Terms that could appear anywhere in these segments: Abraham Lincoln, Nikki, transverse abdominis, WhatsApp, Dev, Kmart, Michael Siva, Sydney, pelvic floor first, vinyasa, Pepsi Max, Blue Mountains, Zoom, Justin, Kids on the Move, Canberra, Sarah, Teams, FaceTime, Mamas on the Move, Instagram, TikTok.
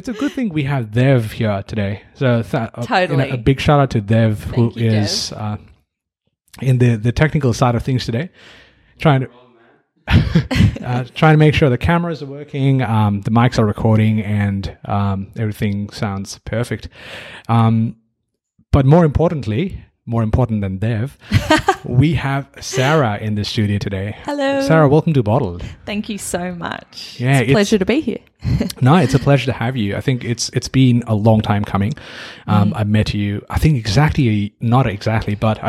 it's a good thing we have Dev here today. So totally. A big shout out to Dev, who is Dev. In the technical side of things today, trying to make sure the cameras are working, the mics are recording, and everything sounds perfect. But more important than Dev, we have Sarah in the studio today. Hello. Sarah, welcome to Bottled. Thank you so much. Yeah, it's a pleasure to be here. No, it's a pleasure to have you. I think it's been a long time coming. I met you, I think I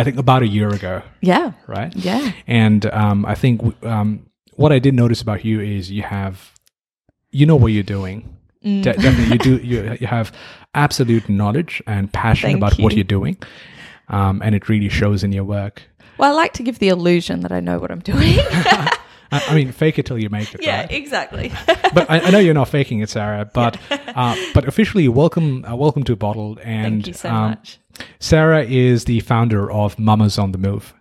think about a year ago. Yeah. Right? Yeah. And I think what I did notice about you is you know what you're doing. Mm. Definitely, you have absolute knowledge and passion about what you're doing. And it really shows in your work. Well, I like to give the illusion that I know what I'm doing. I mean, fake it till you make it. Yeah, right? Exactly. But I know you're not faking it, Sarah. But but officially, welcome to Bottled. And thank you so much. Sarah is the founder of Mamas on the Move.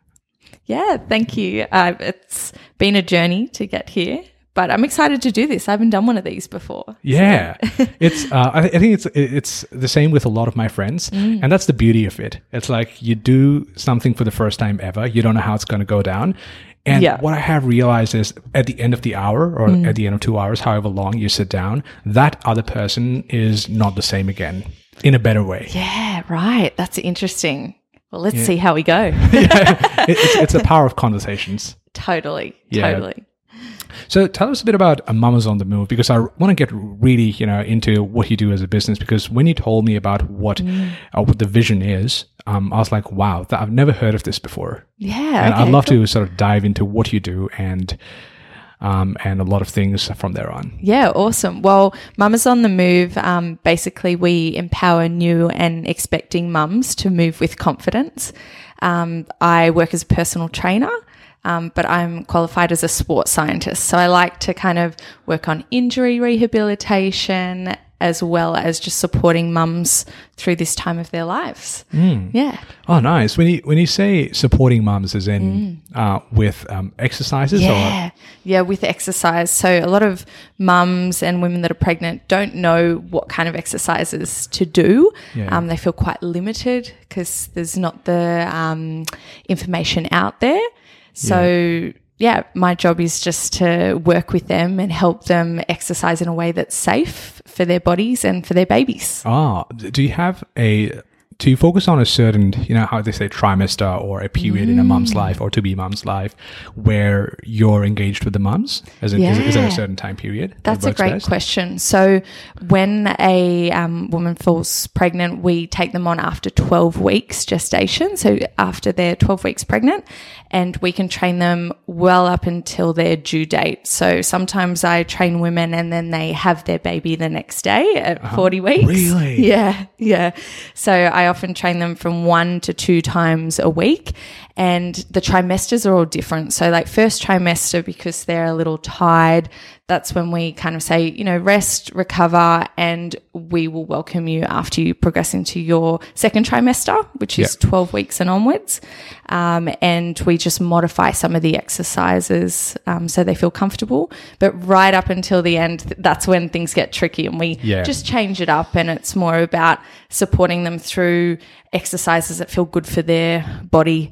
Yeah, thank you. It's been a journey to get here, but I'm excited to do this. I haven't done one of these before. Yeah. So. It's I think it's the same with a lot of my friends, and that's the beauty of it. It's like you do something for the first time ever. You don't know how it's going to go down. And what I have realized is at the end of the hour or at the end of 2 hours, however long you sit down, that other person is not the same again in a better way. Yeah, right. That's interesting. Well, let's see how we go. Yeah. It's the power of conversations. Totally. Yeah. Totally. So tell us a bit about Mamas on the Move, because I want to get really, into what you do as a business. Because when you told me about what the vision is, I was like, wow, I've never heard of this before. Yeah, and I'd love to sort of dive into what you do and a lot of things from there on. Yeah, awesome. Well, Mamas on the Move, basically we empower new and expecting mums to move with confidence. I work as a personal trainer. But I'm qualified as a sports scientist. So I like to kind of work on injury rehabilitation as well as just supporting mums through this time of their lives. Mm. Yeah. Oh, nice. When you say supporting mums as in with exercises? Yeah. Yeah, with exercise. So a lot of mums and women that are pregnant don't know what kind of exercises to do. Yeah. They feel quite limited because there's not the information out there. So, my job is just to work with them and help them exercise in a way that's safe for their bodies and for their babies. Ah, do you focus on a certain, how they say trimester or a period in a mum's life or to-be mum's life where you're engaged with the mums? As in, is there a certain time period? That's a great question. So when a woman falls pregnant, we take them on after 12 weeks gestation, so after they're 12 weeks pregnant, and we can train them well up until their due date. So sometimes I train women and then they have their baby the next day at 40 weeks. Really? Yeah, yeah. So I often train them from 1 to 2 times a week, and the trimesters are all different. So like first trimester, because they're a little tired, that's when we kind of say, rest, recover, and we will welcome you after you progress into your second trimester, which is 12 weeks and onwards. And we just modify some of the exercises so they feel comfortable. But right up until the end, that's when things get tricky, and we just change it up, and it's more about supporting them through exercises that feel good for their body.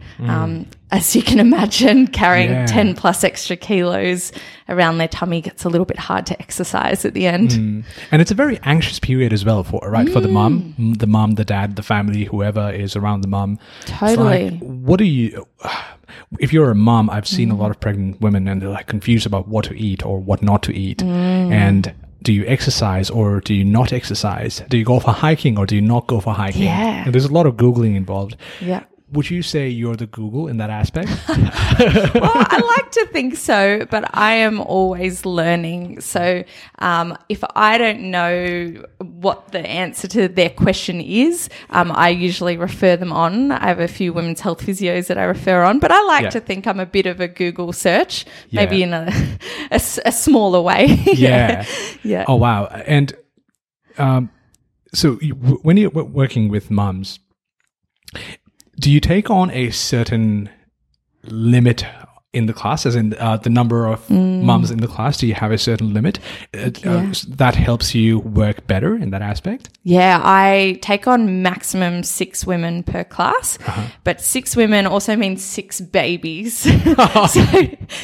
As you can imagine, carrying 10 plus extra kilos around their tummy gets a little bit hard to exercise at the end. And it's a very anxious period as well for the mum, the dad, the family, whoever is around the mum. Totally. Like, if you're a mum, I've seen a lot of pregnant women and they're like confused about what to eat or what not to eat. And do you exercise or do you not exercise? Do you go for hiking or do you not go for hiking? Yeah. And there's a lot of Googling involved. Yeah. Would you say you're the Google in that aspect? Well, I like to think so, but I am always learning. So if I don't know what the answer to their question is, I usually refer them on. I have a few women's health physios that I refer on, but I like to think I'm a bit of a Google search, maybe in a smaller way. Yeah. Oh, wow. And so when you're working with mums, do you take on a certain limit in the class, as in the number of mums in the class? Do you have a certain limit that helps you work better in that aspect? Yeah, I take on maximum 6 women per class, but 6 women also means 6 babies. So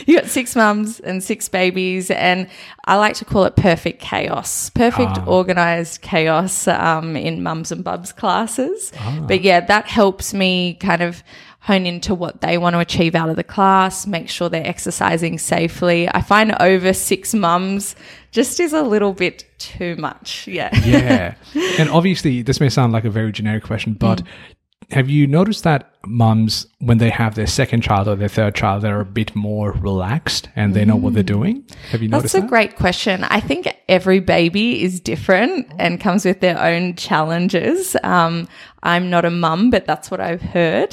you got 6 mums and 6 babies, and I like to call it perfect chaos, perfect organized chaos in mums and bubs classes. But yeah, that helps me kind of hone into what they want to achieve out of the class, make sure they're exercising safely. I find over 6 mums just is a little bit too much. Yeah. And obviously this may sound like a very generic question, but have you noticed that mums, when they have their second child or their third child, they're a bit more relaxed and they know what they're doing? Have you noticed that? That's a great question. I think every baby is different and comes with their own challenges. I'm not a mum, but that's what I've heard.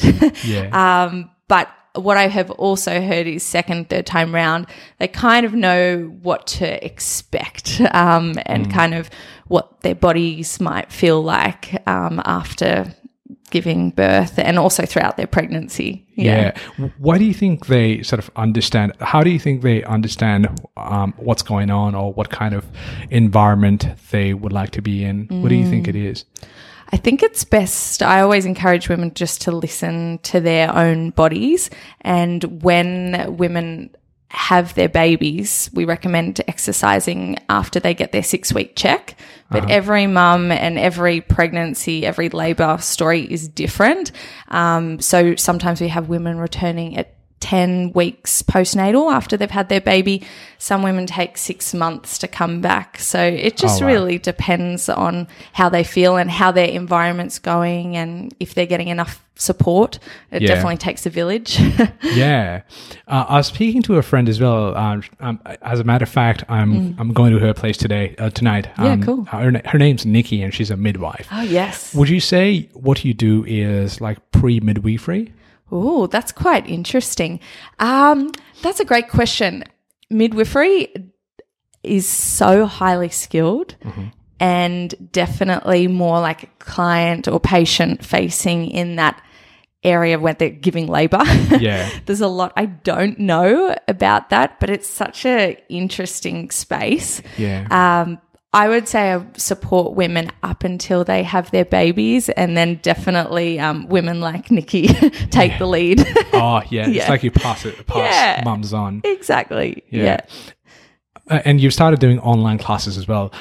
But what I have also heard is second, third time round, they kind of know what to expect and kind of what their bodies might feel like after giving birth and also throughout their pregnancy. Why do you think they sort of understand? How do you think they understand what's going on or what kind of environment they would like to be in? What do you think it is? I think it's best, I always encourage women just to listen to their own bodies, and when women have their babies, we recommend exercising after they get their 6-week check. But every mum and every pregnancy, every labour story is different. So sometimes we have women returning at 10 weeks postnatal after they've had their baby. Some women take 6 months to come back. So it just really depends on how they feel and how their environment's going and if they're getting enough support. It definitely takes a village. I was speaking to a friend as well. As a matter of fact, I'm going to her place tonight. Cool. Her name's Nikki and she's a midwife. Oh, yes. Would you say what you do is like pre-midwifery? Oh, that's quite interesting. That's a great question. Midwifery is so highly skilled and definitely more like client or patient facing in that area where they're giving labour. There's a lot I don't know about that, but it's such an interesting space. I would say I support women up until they have their babies, and then definitely women like Nikki take the lead. It's like you pass mums on. Exactly. And you've started doing online classes as well.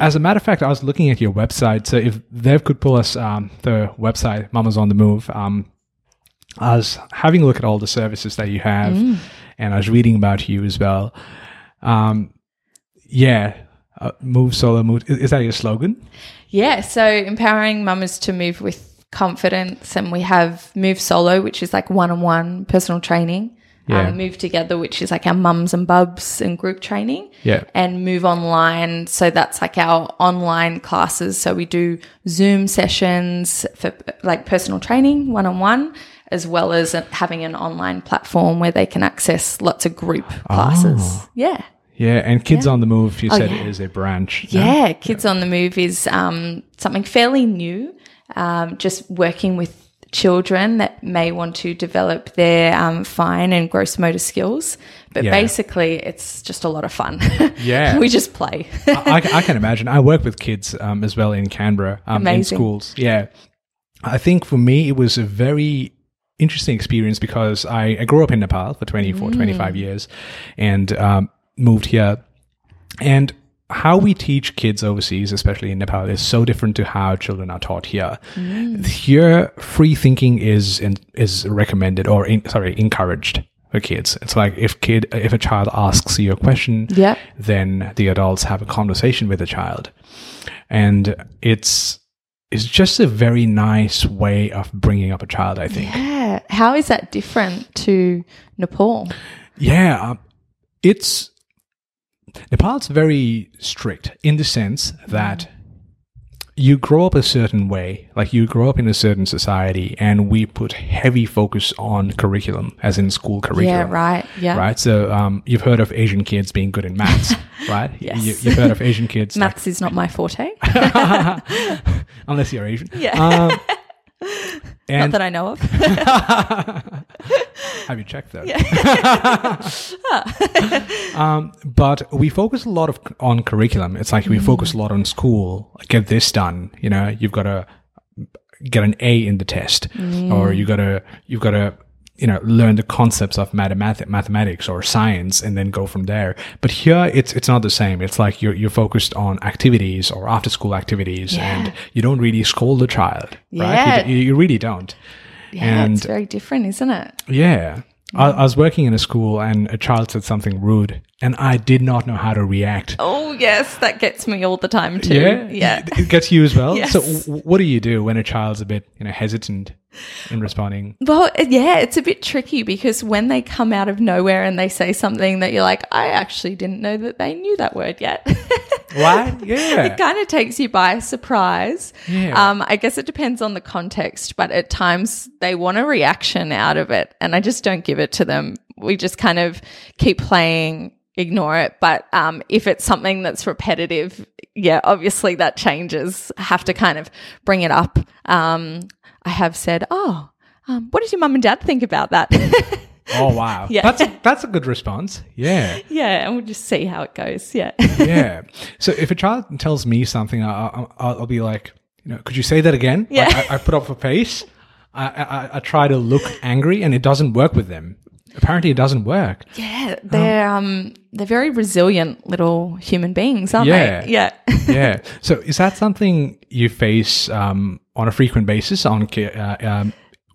As a matter of fact, I was looking at your website. So if Dev could pull us the website, Mamas on the Move, I was having a look at all the services that you have, and I was reading about you as well. Move solo, move. Is that your slogan? Yeah. So empowering mamas to move with confidence, and we have Move Solo, which is like one-on-one personal training. Move Together, which is like our mums and bubs and group training. And Move Online, so that's like our online classes. So we do Zoom sessions for like personal training, one-on-one, as well as having an online platform where they can access lots of group classes. And Kids on the Move, you said it is a branch. Kids on the Move is something fairly new, just working with children that may want to develop their fine and gross motor skills. But basically, it's just a lot of fun. We just play. I can imagine. I work with kids as well in Canberra, in schools. I think for me, it was a very interesting experience because I grew up in Nepal for 25 years and moved here, and how we teach kids overseas, especially in Nepal, is so different to how children are taught here. Here, free thinking is recommended or encouraged for kids. It's like if a child asks you a question, then the adults have a conversation with the child, and it's just a very nice way of bringing up a child, I think. Yeah, how is that different to Nepal? Nepal's very strict in the sense that you grow up a certain way, like you grow up in a certain society, and we put heavy focus on curriculum, as in school curriculum. Right? So you've heard of Asian kids being good in maths, right? You've heard of Asian kids. Maths is not my forte. Unless you're Asian. Not that I know of. Have you checked that? Yeah. But we focus a lot on curriculum. It's like we focus a lot on school. Like, get this done. You know, you've got to get an A in the test, or you've got to learn the concepts of mathematics or science and then go from there. But here it's not the same. It's like you're focused on activities or after school activities, and you don't really scold the child, right? You really don't. Yeah, and it's very different, isn't it? Yeah. I was working in a school and a child said something rude and I did not know how to react. Oh, yes. That gets me all the time too. Yeah. It gets you as well? Yes. So what do you do when a child's a bit hesitant in responding? Well, yeah, it's a bit tricky because when they come out of nowhere and they say something that you're like, I actually didn't know that they knew that word yet. Right? Yeah. It kind of takes you by surprise. Yeah. I guess it depends on the context, but at times they want a reaction out of it and I just don't give it to them. We just kind of keep playing, ignore it. But if it's something that's repetitive, yeah, obviously that changes. I have to kind of bring it up. I have said, what does your mum and dad think about that? Oh, wow. Yeah. That's a good response. Yeah. Yeah, and we'll just see how it goes. Yeah. Yeah. So if a child tells me something, I'll be like, could you say that again? Yeah. Like, I put up a face. I try to look angry and it doesn't work with them. Apparently, it doesn't work. Yeah. They're very resilient little human beings, aren't they? Yeah. Yeah. So is that something you face on a frequent basis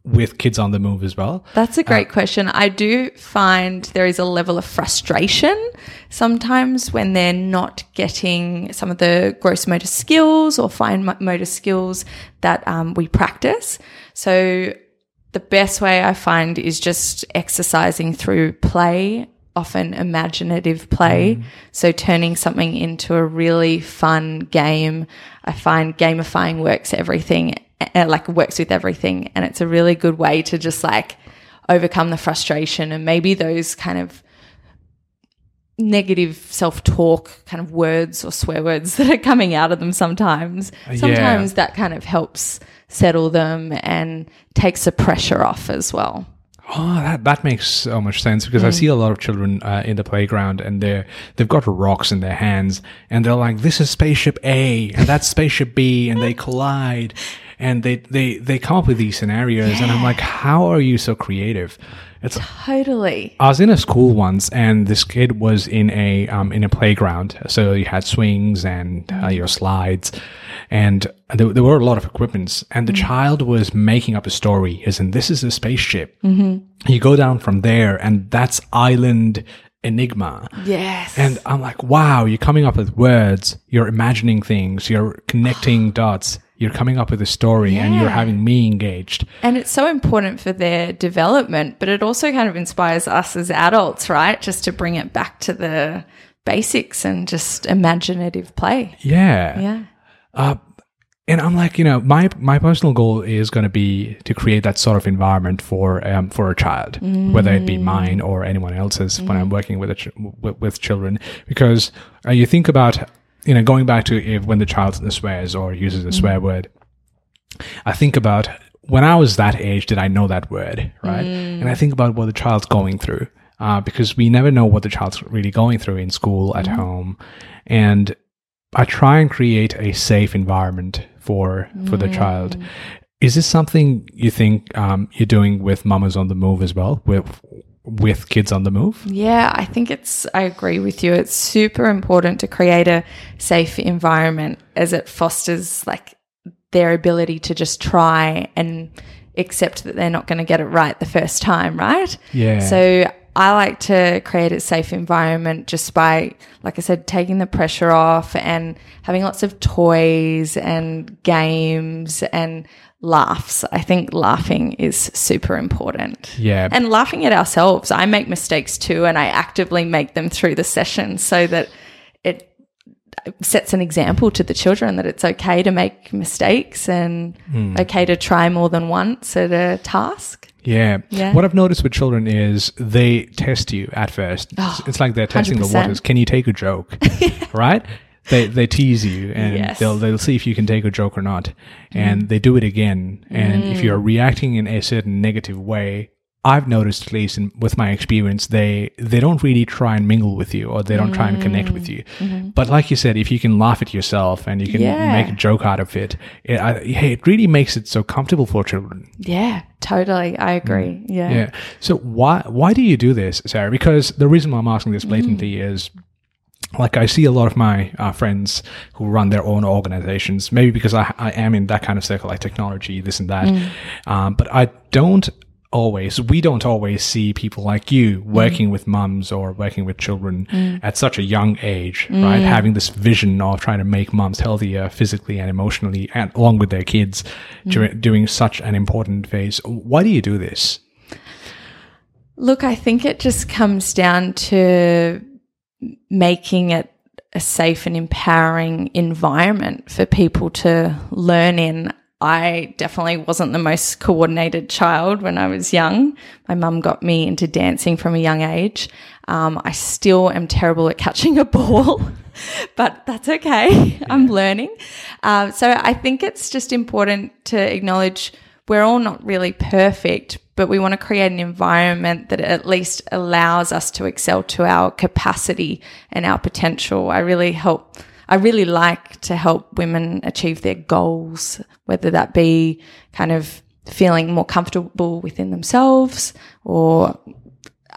with Kids on the Move as well? That's a great question. I do find there is a level of frustration sometimes when they're not getting some of the gross motor skills or fine motor skills that we practice. So the best way I find is just exercising through play, often imaginative play. So turning something into a really fun game. I find gamifying works everything. Like works with everything, and it's a really good way to just like overcome the frustration and maybe those kind of negative self-talk kind of words or swear words that are coming out of them sometimes. Sometimes that kind of helps settle them and takes the pressure off as well. Oh, that makes so much sense because I see a lot of children in the playground and they've got rocks in their hands and they're like, this is spaceship A and that's spaceship B and they collide. And they come up with these scenarios and I'm like, how are you so creative? Totally. I was in a school once and this kid was in a playground. So you had swings and your slides and there were a lot of equipments and the child was making up a story as in this is a spaceship. You go down from there and that's Island Enigma. Yes. And I'm like, wow, you're coming up with words. You're imagining things. You're connecting dots. You're coming up with a story and you're having me engaged. And it's so important for their development, but it also kind of inspires us as adults, right? Just to bring it back to the basics and just imaginative play. Yeah. Yeah. And I'm like, my personal goal is going to be to create that sort of environment for a child, whether it be mine or anyone else's when I'm working with children, because you think about going back to when the child swears or uses a swear word, I think about when I was that age, did I know that word, right? And I think about what the child's going through because we never know what the child's really going through in school, at home. And I try and create a safe environment for the child. Is this something you think you're doing with Mamas on the Move as well, with Kids on the Move? Yeah, I think I agree with you. It's super important to create a safe environment as it fosters like their ability to just try and accept that they're not going to get it right the first time, right? Yeah. So I like to create a safe environment just by, like I said, taking the pressure off and having lots of toys and games and laughs. I think laughing is super important. Yeah. And laughing at ourselves. I make mistakes too and I actively make them through the session so that it sets an example to the children that it's okay to make mistakes and okay to try more than once at a task. Yeah. What I've noticed with children is they test you at first. It's like they're testing 100%. The waters. Can you take a joke? Right? They tease you and they'll see if you can take a joke or not. And they do it again. And if you're reacting in a certain negative way, I've noticed, at least with my experience, they don't really try and mingle with you, or they don't try and connect with you. Mm-hmm. But like you said, if you can laugh at yourself and you can make a joke out of it, it really makes it so comfortable for children. Yeah, totally. I agree. Mm. Yeah. Yeah. So why do you do this, Sarah? Because the reason why I'm asking this blatantly is, like, I see a lot of my friends who run their own organizations, maybe because I am in that kind of circle, like technology, this and that. But we don't always see people like you working with mums or working with children at such a young age, right? Having this vision of trying to make mums healthier physically and emotionally, and along with their kids, doing such an important phase. Why do you do this? Look, I think it just comes down to making it a safe and empowering environment for people to learn in. I definitely wasn't the most coordinated child when I was young. My mum got me into dancing from a young age. I still am terrible at catching a ball, but that's okay. I'm learning. So I think it's just important to acknowledge we're all not really perfect, but we want to create an environment that at least allows us to excel to our capacity and our potential. I really like to help women achieve their goals, whether that be kind of feeling more comfortable within themselves or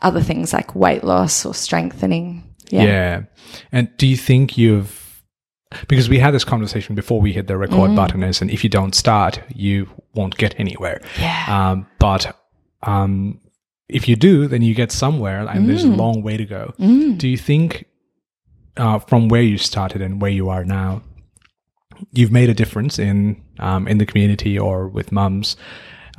other things like weight loss or strengthening. Yeah. And do you think because we had this conversation before we hit the record button, and if you don't start, you won't get anywhere. Yeah. But if you do, then you get somewhere, and there's a long way to go. Do you think from where you started and where you are now, you've made a difference in the community or with mums?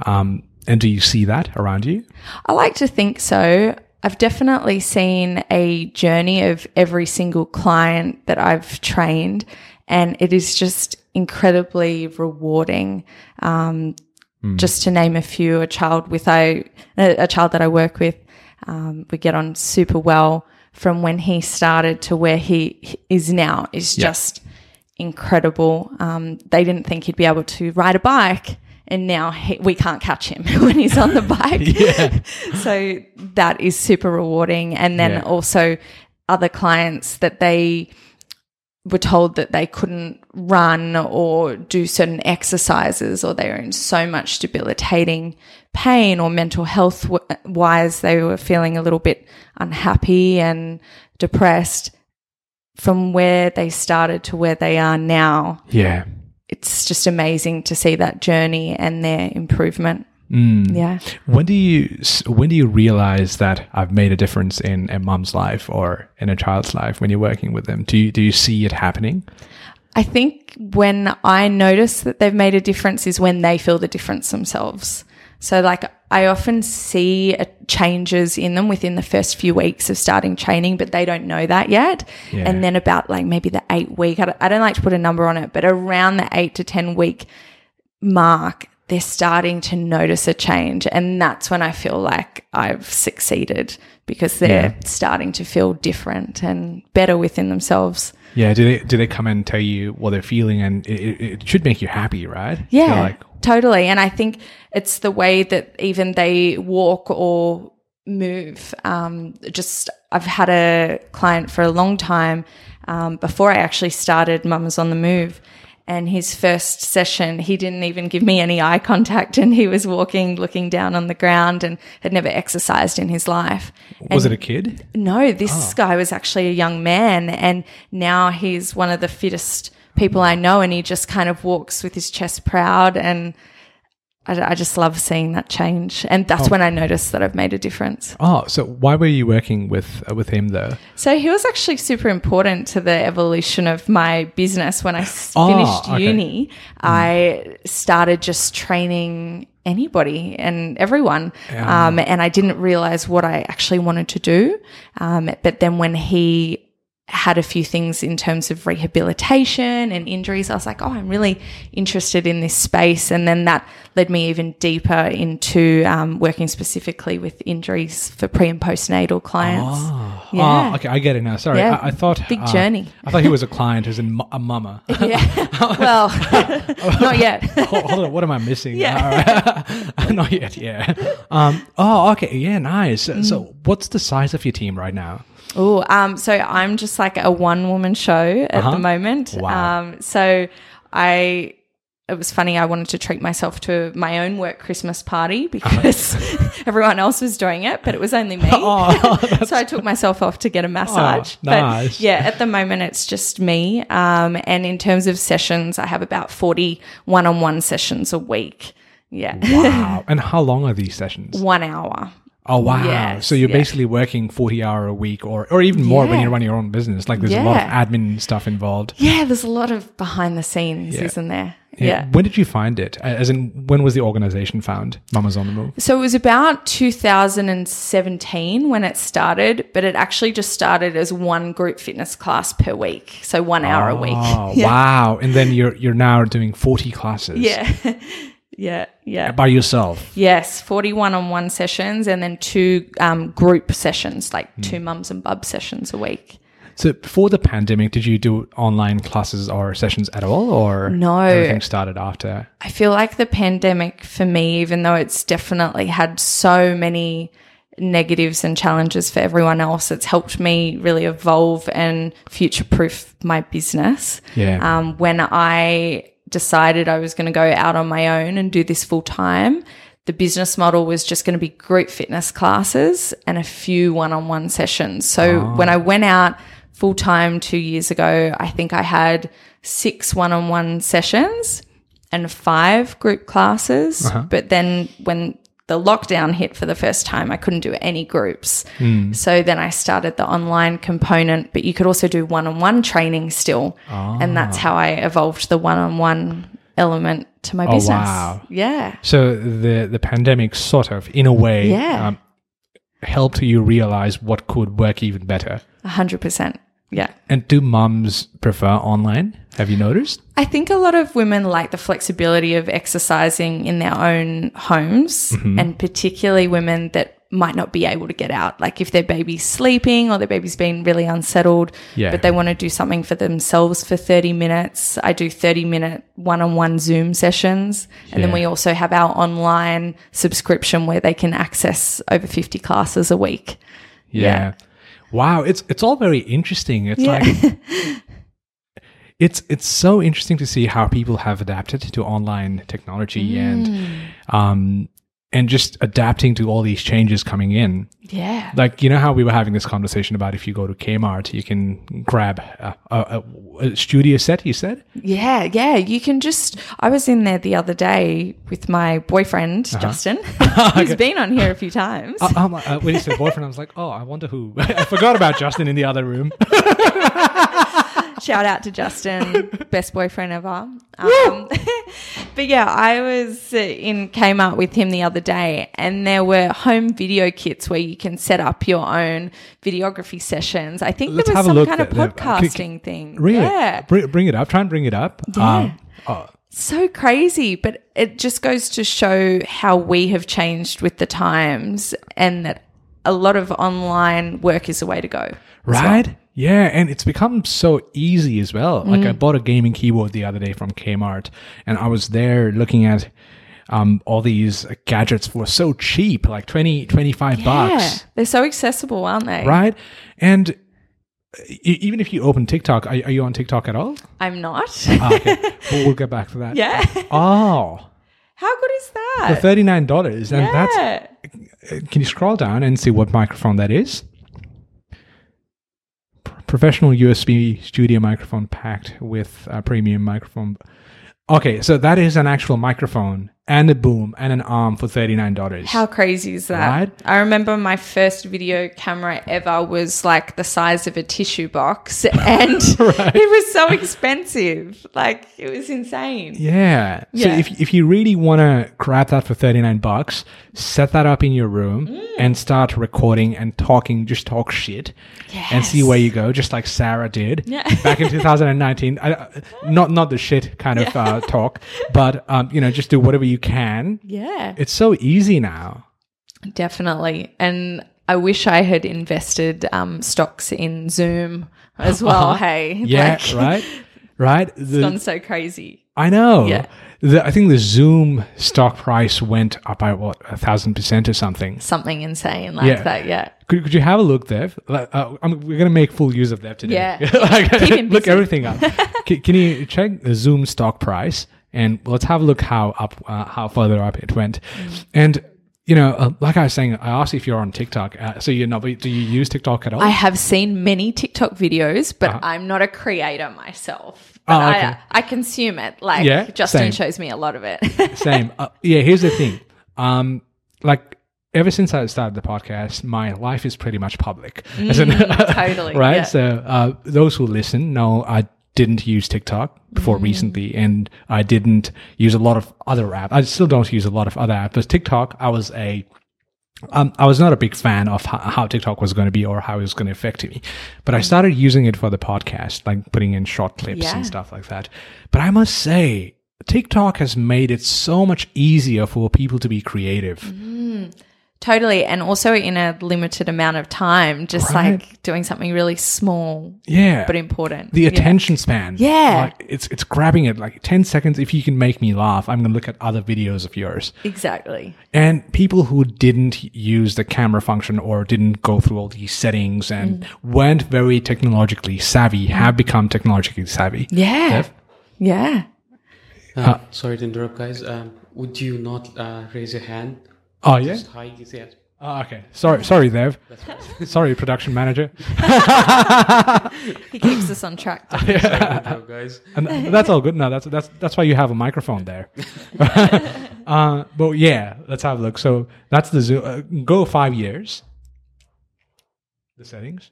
And do you see that around you? I like to think so. I've definitely seen a journey of every single client that I've trained, and it is just incredibly rewarding. Just to name a few, a child that I work with, we get on super well. From when he started to where he is now is just incredible. They didn't think he'd be able to ride a bike, and now we can't catch him when he's on the bike. So that is super rewarding. And then also other clients that they were told that they couldn't run or do certain exercises, or they were in so much debilitating pain or mental health wise, they were feeling a little bit unhappy and depressed. From where they started to where they are now, it's just amazing to see that journey and their improvement. When do you realize that I've made a difference in a mum's life or in a child's life when you're working with them? Do you see it happening? I think when I notice that they've made a difference is when they feel the difference themselves. So, like, I often see changes in them within the first few weeks of starting training, but they don't know that yet. Yeah. And then about, like, maybe the 8 week, I don't like to put a number on it, but around the 8 to 10 week mark, they're starting to notice a change, and that's when I feel like I've succeeded, because they're starting to feel different and better within themselves. Yeah. Do they come and tell you what they're feeling, and it should make you happy, right? Yeah, totally. And I think it's the way that even they walk or move. I've had a client for a long time before I actually started Mamas on the Move. And his first session, he didn't even give me any eye contact, and he was walking, looking down on the ground, and had never exercised in his life. Was it a kid? No, this guy was actually a young man, and now he's one of the fittest people I know, and he just kind of walks with his chest proud, and I just love seeing that change. And that's when I noticed that I've made a difference. Oh, so why were you working with him though? So he was actually super important to the evolution of my business. When I finished uni, I started just training anybody and everyone. And I didn't realize what I actually wanted to do. But then when he had a few things in terms of rehabilitation and injuries. I was like, oh, I'm really interested in this space. And then that led me even deeper into working specifically with injuries for pre- and postnatal clients. Oh, yeah. Okay, I get it now. Sorry. Yeah. I thought... Big journey. I thought he was a client who's a mama. Yeah. Well, not yet. Hold on, what am I missing? Yeah. All right. Not yet, yeah. Okay, yeah, nice. So what's the size of your team right now? So I'm just like a one-woman show at the moment. Wow. It was funny, I wanted to treat myself to my own work Christmas party because everyone else was doing it, but it was only me. So I took myself off to get a massage. Nice. But yeah, at the moment it's just me. And in terms of sessions, I have about 40 one-on-one sessions a week. Yeah. Wow. And how long are these sessions? 1 hour. Oh, wow. Yes, so you're basically working 40 hours a week or even more when you run your own business. Like there's a lot of admin stuff involved. Yeah, there's a lot of behind the scenes, isn't there? Yeah. When did you find it? As in, when was the organization found, Mamas on the Move? So it was about 2017 when it started, but it actually just started as one group fitness class per week. So 1 hour a week. Oh, wow. And then you're now doing 40 classes. Yeah. Yeah. By yourself? Yes, 40 one-on-one sessions and then two group sessions, like two mums and bub sessions a week. So before the pandemic, did you do online classes or sessions at all, or no, everything started after? I feel like the pandemic for me, even though it's definitely had so many negatives and challenges for everyone else, it's helped me really evolve and future-proof my business. Yeah. When I decided I was going to go out on my own and do this full time, the business model was just going to be group fitness classes and a few one-on-one sessions. So when I went out full time 2 years ago, I think I had 6 one-on-one sessions and 5 group classes. But then when the lockdown hit for the first time, I couldn't do any groups. So then I started the online component, but you could also do one-on-one training still. And that's how I evolved the one-on-one element to my business. Wow. Yeah. So the pandemic sort of, in a way, helped you realize what could work even better. 100%. Yeah. And do mums prefer online? Have you noticed? I think a lot of women like the flexibility of exercising in their own homes, and particularly women that might not be able to get out. Like if their baby's sleeping or their baby's been really unsettled, but they want to do something for themselves for 30 minutes. I do 30-minute one-on-one Zoom sessions. And then we also have our online subscription where they can access over 50 classes a week. Yeah. Wow, it's all very interesting. It's like it's so interesting to see how people have adapted to online technology and just adapting to all these changes coming in. Yeah, like you know how we were having this conversation about if you go to Kmart, you can grab a studio set. You said, yeah, you can just. I was in there the other day with my boyfriend Justin. He's been on here a few times. I'm like, when you said boyfriend, I was like, oh, I wonder who. I forgot about Justin in the other room. Shout out to Justin, best boyfriend ever. But yeah, I was in Kmart with him the other day and there were home video kits where you can set up your own videography sessions. I think there was some kind of podcasting thing. Really? Yeah. Bring it up. Try and bring it up. Yeah. So crazy, but it just goes to show how we have changed with the times and that a lot of online work is the way to go. Right? Well. Yeah, and it's become so easy as well. Like I bought a gaming keyboard the other day from Kmart and I was there looking at all these gadgets for so cheap, like 20, 25 bucks. Yeah, they're so accessible, aren't they? Right? And even if you open TikTok, are you on TikTok at all? I'm not. Okay. We'll get back to that. Yeah. Oh. How good is that? For $39. And that's, can you scroll down and see what microphone that is? Professional USB studio microphone packed with a premium microphone. Okay, so that is an actual microphone and a boom and an arm for $39. How crazy is that? Right? I remember my first video camera ever was like the size of a tissue box and right. It was so expensive. Like it was insane. Yeah. So if you really want to grab that for $39, set that up in your room and start recording and talking, just talk shit and see where you go, just like Sarah did back in 2019. Not the shit kind of talk, but just do whatever you can. Yeah. It's so easy now. Definitely. And I wish I had invested stocks in Zoom as well. Hey. Yeah, like, right. It's gone so crazy. I know. Yeah. I think the Zoom stock price went up by, 1,000% or something. Something insane like that, yeah. Could you have a look, Dev? We're going to make full use of Dev today. Yeah. Look everything up. Can you check the Zoom stock price? And let's have a look how further up it went. And, like I was saying, I asked if you're on TikTok. So do you use TikTok at all? I have seen many TikTok videos, but I'm not a creator myself. But I consume it. Like Justin shows me a lot of it. Same. Here's the thing. Ever since I started the podcast, my life is pretty much public. Totally. Right? Yeah. So those who listen know I didn't use TikTok before recently, and I didn't use a lot of other apps. I still don't use a lot of other apps, but TikTok, I was not a big fan of how TikTok was going to be or how it was going to affect me. But I started using it for the podcast, like putting in short clips and stuff like that. But I must say, TikTok has made it so much easier for people to be creative. Totally. And also in a limited amount of time, just like doing something really small but important. The attention span. Yeah. Like it's grabbing it like 10 seconds. If you can make me laugh, I'm going to look at other videos of yours. Exactly. And people who didn't use the camera function or didn't go through all these settings and weren't very technologically savvy have become technologically savvy. Yeah. Dev? Yeah. Sorry to interrupt, guys. Would you not raise your hand? Oh, yeah? Just high, oh, okay. Sorry, Dev. Sorry, production manager. He keeps us on track. Sorry, guys. And that's all good. No, that's why you have a microphone there. But yeah, let's have a look. So that's the Zoom. Go 5 years. The settings.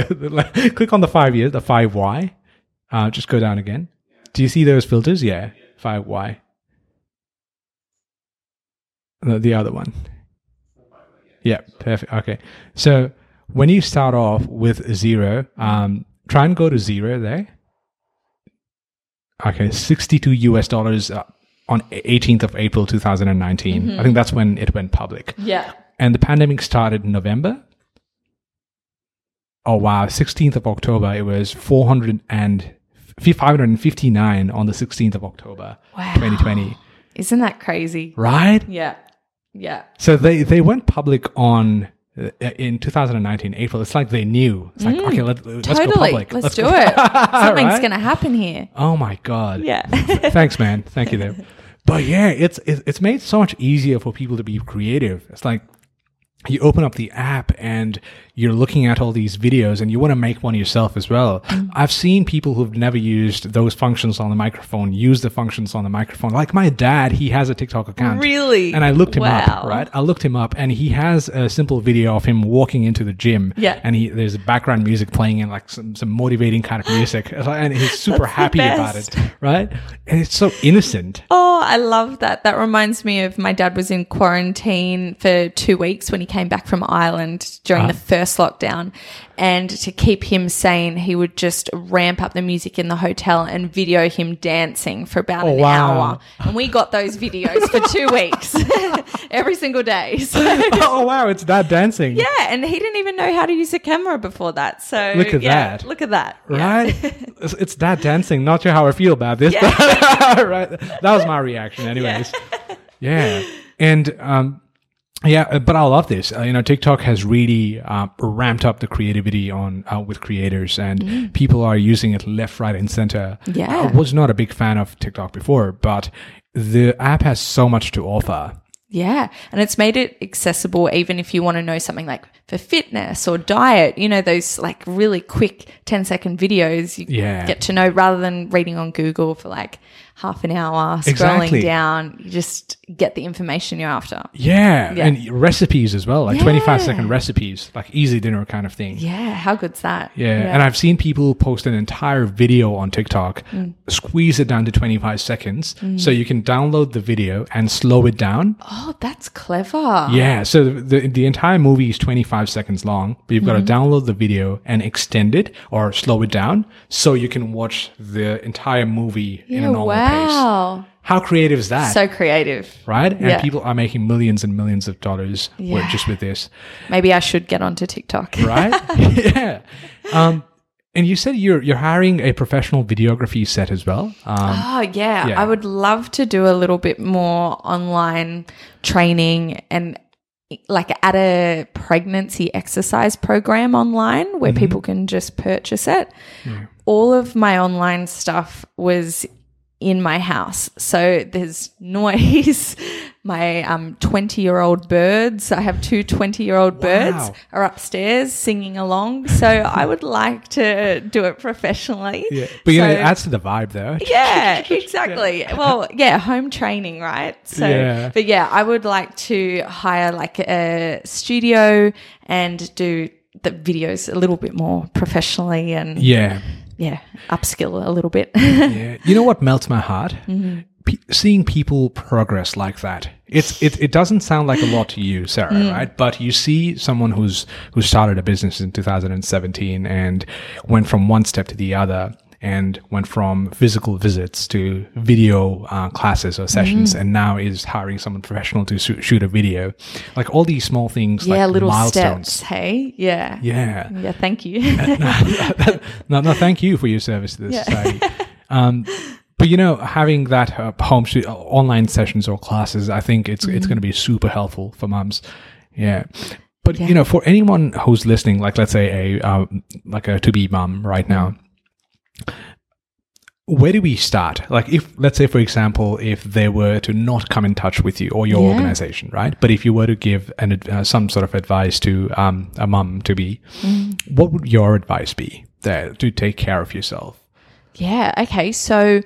Click on the 5 years, the 5Y. Just go down again. Do you see those filters? Yeah. 5Y. The other one. Yeah. Perfect. Okay. So when you start off with 0, try and go to 0 there. Okay. $62 on 18th of April, 2019. I think that's when it went public. Yeah. And the pandemic started in November. Oh, wow. 16th of October, it was 559 on the 16th of October, 2020. Isn't that crazy? Right? Yeah. Yeah. So they went public in 2019, April. It's like they knew. It's like, okay, let's go public. Let's do it. Something's going to happen here. Oh, my God. Yeah. Thanks, man. Thank you, Dave. But, yeah, it's made so much easier for people to be creative. It's like you open up the app and you're looking at all these videos and you want to make one yourself as well. I've seen people who've never used those functions on the microphone use the functions on the microphone. Like my dad, he has a TikTok account. Really? And I looked him up, right? I looked him up and he has a simple video of him walking into the gym. Yeah. And there's background music playing and like some motivating kind of music. And he's super happy about it, right? And it's so innocent. Oh, I love that. That reminds me of my dad was in quarantine for 2 weeks when he came back from Ireland during the first lockdown, and to keep him sane he would just ramp up the music in the hotel and video him dancing for about an hour, and we got those videos for 2 weeks every single day. So, oh wow, it's that dancing. Yeah, and he didn't even know how to use a camera before that, so look at that, right? It's that dancing. Not sure how I feel about this, but right, that was my reaction anyways. And yeah, but I love this. TikTok has really ramped up the creativity with creators, and people are using it left, right, and center. Yeah. I was not a big fan of TikTok before, but the app has so much to offer. Yeah, and it's made it accessible even if you want to know something like for fitness or diet, you know, those like really quick 10-second videos you get to know rather than reading on Google for like half an hour, scrolling down. You just get the information you're after. Yeah, and recipes as well, like 25-second recipes, like easy dinner kind of thing. Yeah, how good's that? Yeah, and I've seen people post an entire video on TikTok, squeeze it down to 25 seconds, so you can download the video and slow it down. Oh, that's clever. Yeah, so the entire movie is 25 seconds long, but you've got to download the video and extend it or slow it down so you can watch the entire movie in a normal pace. How creative is that? So creative. Right? And people are making millions and millions of dollars just with this. Maybe I should get onto TikTok. Right? Yeah. And you said you're hiring a professional videography set as well. I would love to do a little bit more online training and like add a pregnancy exercise program online where people can just purchase it. Yeah. All of my online stuff was in my house. So there's noise. My 20-year-old birds, I have two 20-year-old birds, are upstairs singing along. So I would like to do it professionally. Yeah. But, you know, it adds to the vibe though. Yeah, exactly. Yeah. Well, yeah, home training, right? So, but yeah, I would like to hire like a studio and do the videos a little bit more professionally and upskill a little bit. You know what melts my heart? Seeing people progress like that. It doesn't sound like a lot to you, Sarah, right? But you see someone who started a business in 2017 and went from one step to the other and went from physical visits to video classes or sessions and now is hiring someone professional to shoot a video. Like all these small things, like little milestones. Steps, hey? Yeah. Yeah. Yeah, thank you. No, thank you for your service to the society. But, you know, having that home shoot, online sessions or classes, I think it's going to be super helpful for mums. Yeah. But, you know, for anyone who's listening, like let's say a to-be mum right now, where do we start? Like if, let's say, for example, if they were to not come in touch with you or your organization, right? But if you were to give some sort of advice to a mum to be, what would your advice be there to take care of yourself? Yeah. Okay. So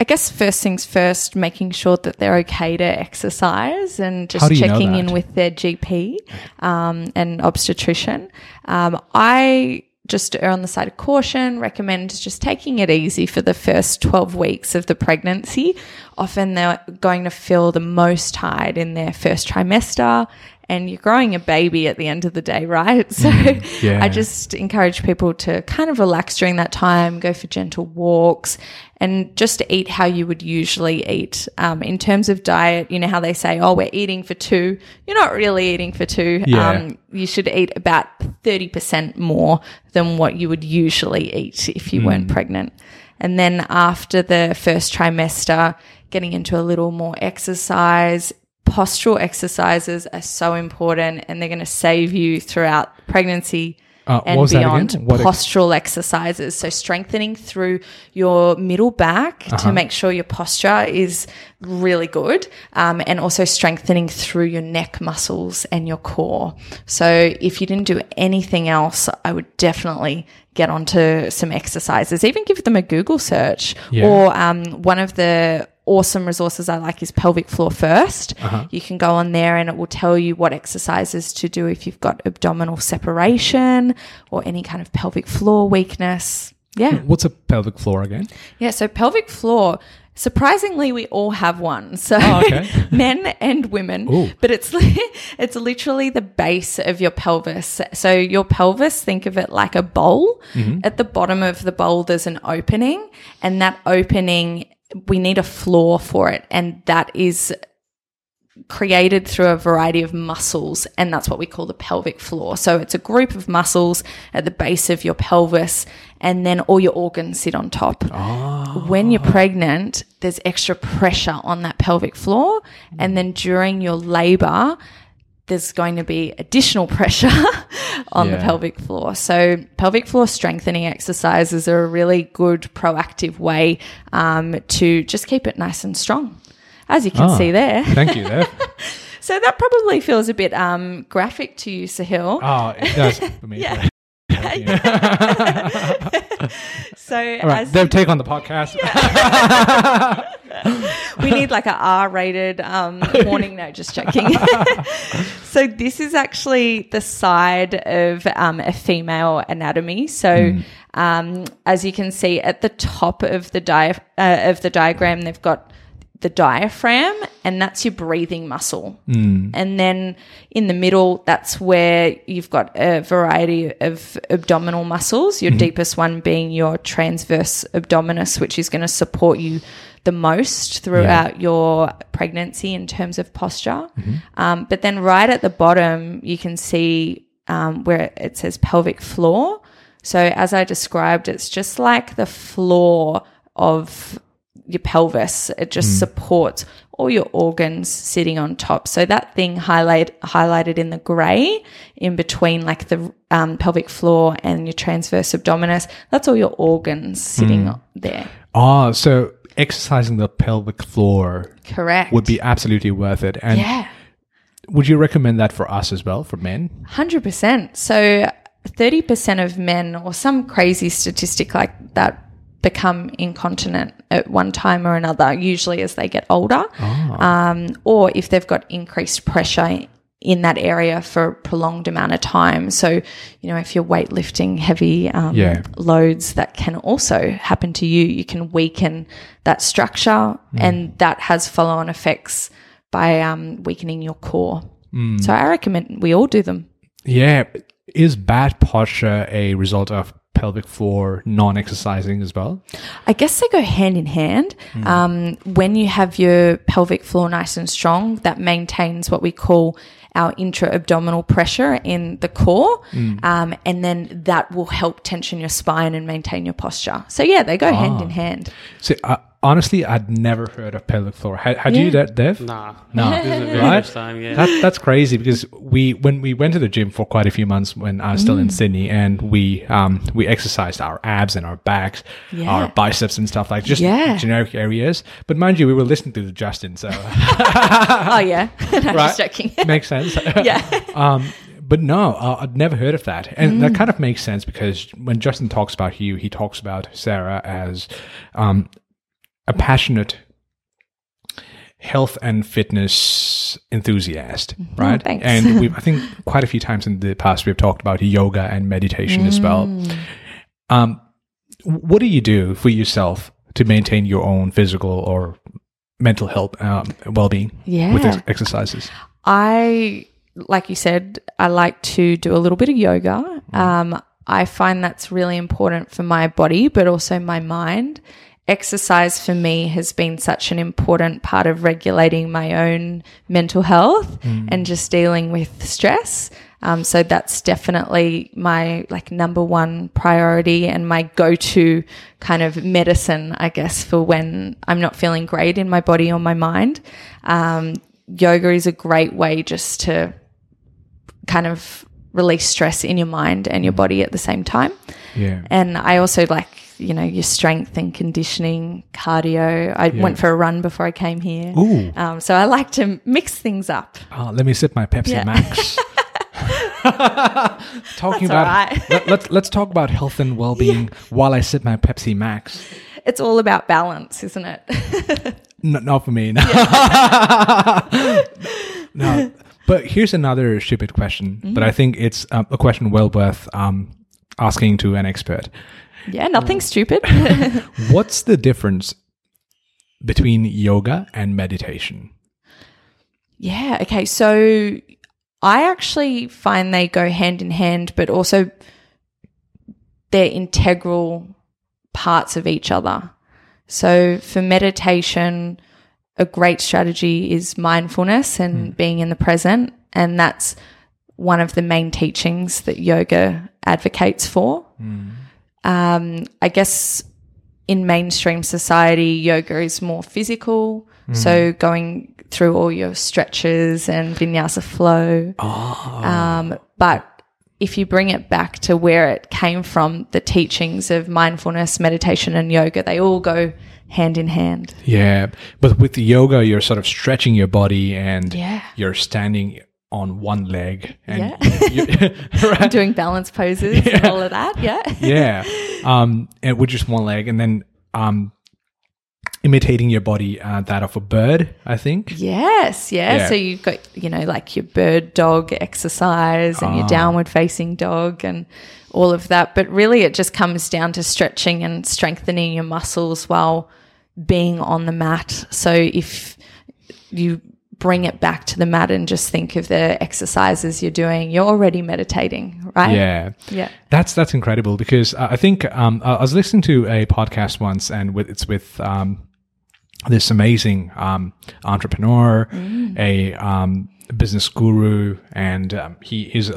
I guess first things first, making sure that they're okay to exercise and just checking in with their GP and obstetrician. I just err on the side of caution, recommend just taking it easy for the first 12 weeks of the pregnancy. Often they're going to feel the most tired in their first trimester and you're growing a baby at the end of the day, right? So I just encourage people to kind of relax during that time, go for gentle walks and just eat how you would usually eat. In terms of diet, you know how they say, oh, we're eating for two. You're not really eating for two. Yeah. You should eat about 30% more than what you would usually eat if you weren't pregnant. And then after the first trimester, getting into a little more exercise. Postural exercises are so important and they're going to save you throughout pregnancy and beyond. Postural exercises. So strengthening through your middle back to make sure your posture is really good, and also strengthening through your neck muscles and your core. So if you didn't do anything else, I would definitely get onto some exercises. Even give them a Google search or one of the awesome resources I like is Pelvic Floor First. You can go on there and it will tell you what exercises to do if you've got abdominal separation or any kind of pelvic floor weakness. Yeah. What's a pelvic floor again? Yeah, so pelvic floor, surprisingly, we all have one. So men and women, but it's literally the base of your pelvis. So your pelvis, think of it like a bowl. At the bottom of the bowl, there's an opening, and that opening, we need a floor for it, and that is created through a variety of muscles, and that's what we call the pelvic floor. So it's a group of muscles at the base of your pelvis, and then all your organs sit on top. When you're pregnant, there's extra pressure on that pelvic floor, and then during your labor, there's going to be additional pressure on the pelvic floor. So pelvic floor strengthening exercises are a really good proactive way to just keep it nice and strong, as you can see there. Thank you, Dev. So that probably feels a bit graphic to you, Sahil. Oh, it does for me. Yeah. So all right, as Dev, take on the podcast. Yeah. We need like a R-rated warning. No, just joking. So this is actually the side of a female anatomy. So as you can see at the top of the diagram, they've got the diaphragm, and that's your breathing muscle. And then in the middle, that's where you've got a variety of abdominal muscles, your deepest one being your transverse abdominis, which is going to support you the most throughout your pregnancy in terms of posture. But then right at the bottom, you can see where it says pelvic floor. So as I described, it's just like the floor of your pelvis. It just supports all your organs sitting on top. So that thing highlighted in the grey in between like the pelvic floor and your transverse abdominis, that's all your organs sitting there. Oh, so exercising the pelvic floor would be absolutely worth it. And would you recommend that for us as well, for men? 100%. So 30% of men, or some crazy statistic like that, become incontinent at one time or another, usually as they get older, or if they've got increased pressure in that area for a prolonged amount of time. So, you know, if you're weightlifting heavy loads, that can also happen to you. You can weaken that structure and that has follow-on effects by weakening your core. So I recommend we all do them. Yeah. Is bad posture a result of pelvic floor non-exercising as well? I guess they go hand in hand. When you have your pelvic floor nice and strong, that maintains what we call our intra-abdominal pressure in the core, and then that will help tension your spine and maintain your posture. So, yeah, they go hand in hand. So, honestly, I'd never heard of pelvic floor. Had you that, Dev? Nah. This is the very first time, yeah. That's crazy, because when we went to the gym for quite a few months when I was still in Sydney, and we exercised our abs and our backs, our biceps and stuff, like just generic areas. But mind you, we were listening to Justin, so. Oh, yeah. I'm just joking. Makes sense. Yeah. But no, I'd never heard of that. And that kind of makes sense, because when Justin talks about you, he talks about Sarah as a passionate health and fitness enthusiast, right? Thanks. And I think quite a few times in the past we've talked about yoga and meditation as well. What do you do for yourself to maintain your own physical or mental health well-being with exercises? Like you said, I like to do a little bit of yoga. I find that's really important for my body but also my mind. Exercise for me has been such an important part of regulating my own mental health and just dealing with stress. So that's definitely my number one priority and my go-to kind of medicine, I guess, for when I'm not feeling great in my body or my mind. Yoga is a great way just to kind of release stress in your mind and your body at the same time. Yeah. And I also your strength and conditioning, cardio. I went for a run before I came here. Ooh. So I like to mix things up. Oh, let me sip my Pepsi Max. Talking That's about right. let's talk about health and well-being while I sip my Pepsi Max. It's all about balance, isn't it? Not for me. No. Yeah. No. But here's another stupid question, but I think it's a question well worth asking to an expert. Yeah, nothing stupid. What's the difference between yoga and meditation? Yeah, okay. So I actually find they go hand in hand, but also they're integral parts of each other. So for meditation, a great strategy is mindfulness and being in the present, and that's one of the main teachings that yoga advocates for. I guess in mainstream society, yoga is more physical, so going through all your stretches and vinyasa flow. But if you bring it back to where it came from, the teachings of mindfulness, meditation and yoga, they all go hand in hand. Yeah. But with the yoga, you're sort of stretching your body and you're standing on one leg. And right? Doing balance poses and all of that. And with just one leg, and then imitating your body, that of a bird, I think. Yes. So you've got, you know, like your bird dog exercise and your downward facing dog and all of that. But really it just comes down to stretching and strengthening your muscles while being on the mat. So if you bring it back to the mat and just think of the exercises you're doing, you're already meditating, right? Yeah. That's incredible, because I think I was listening to a podcast once, and it's with this amazing entrepreneur, a business guru, and he is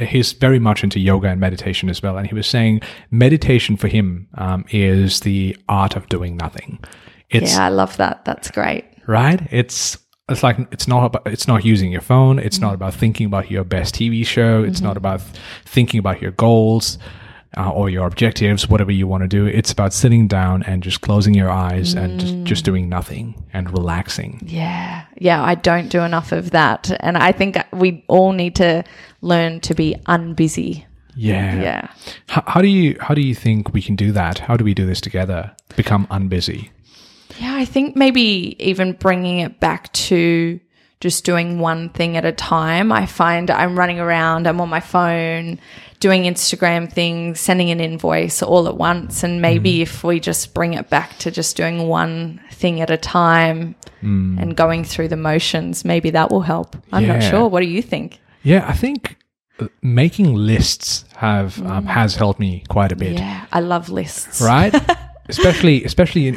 he's very much into yoga and meditation as well. And he was saying meditation for him is the art of doing nothing. I love that. That's great. Right? It's like it's not using your phone. It's not about thinking about your best TV show. It's not about thinking about your goals or your objectives, whatever you want to do. It's about sitting down and just closing your eyes and just doing nothing and relaxing. Yeah, I don't do enough of that. And I think we all need to learn to be unbusy. Yeah. How do you think we can do that? How do we do this together? Become unbusy? Yeah, I think maybe even bringing it back to just doing one thing at a time. I find I'm running around, I'm on my phone, doing Instagram things, sending an invoice all at once. And maybe if we just bring it back to just doing one thing at a time and going through the motions, maybe that will help. I'm not sure. What do you think? Yeah, I think making lists has helped me quite a bit. Yeah, I love lists. Right? Especially,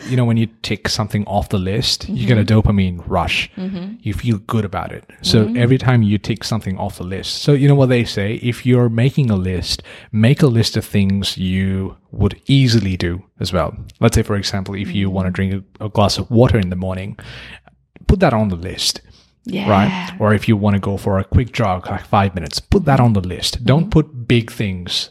you know, when you tick something off the list, you get a dopamine rush. You feel good about it. So every time you tick something off the list. So you know what they say, if you're making a list, make a list of things you would easily do as well. Let's say, for example, if you want to drink a glass of water in the morning, put that on the list. Yeah. Right? Or if you want to go for a quick jog, like 5 minutes, put that on the list. Don't put big things.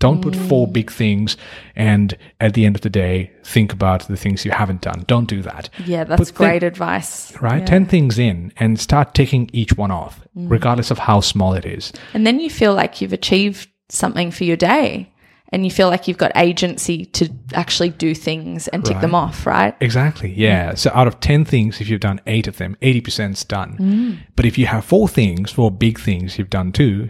Don't put four big things and at the end of the day, think about the things you haven't done. Don't do that. Yeah, that's great advice. Right? Yeah. 10 things in and start ticking each one off, regardless of how small it is. And then you feel like you've achieved something for your day and you feel like you've got agency to actually do things and tick them off, right? Exactly, yeah. So out of 10 things, if you've done 8 of them, 80%'s done. But if you have 4 big things you've done too,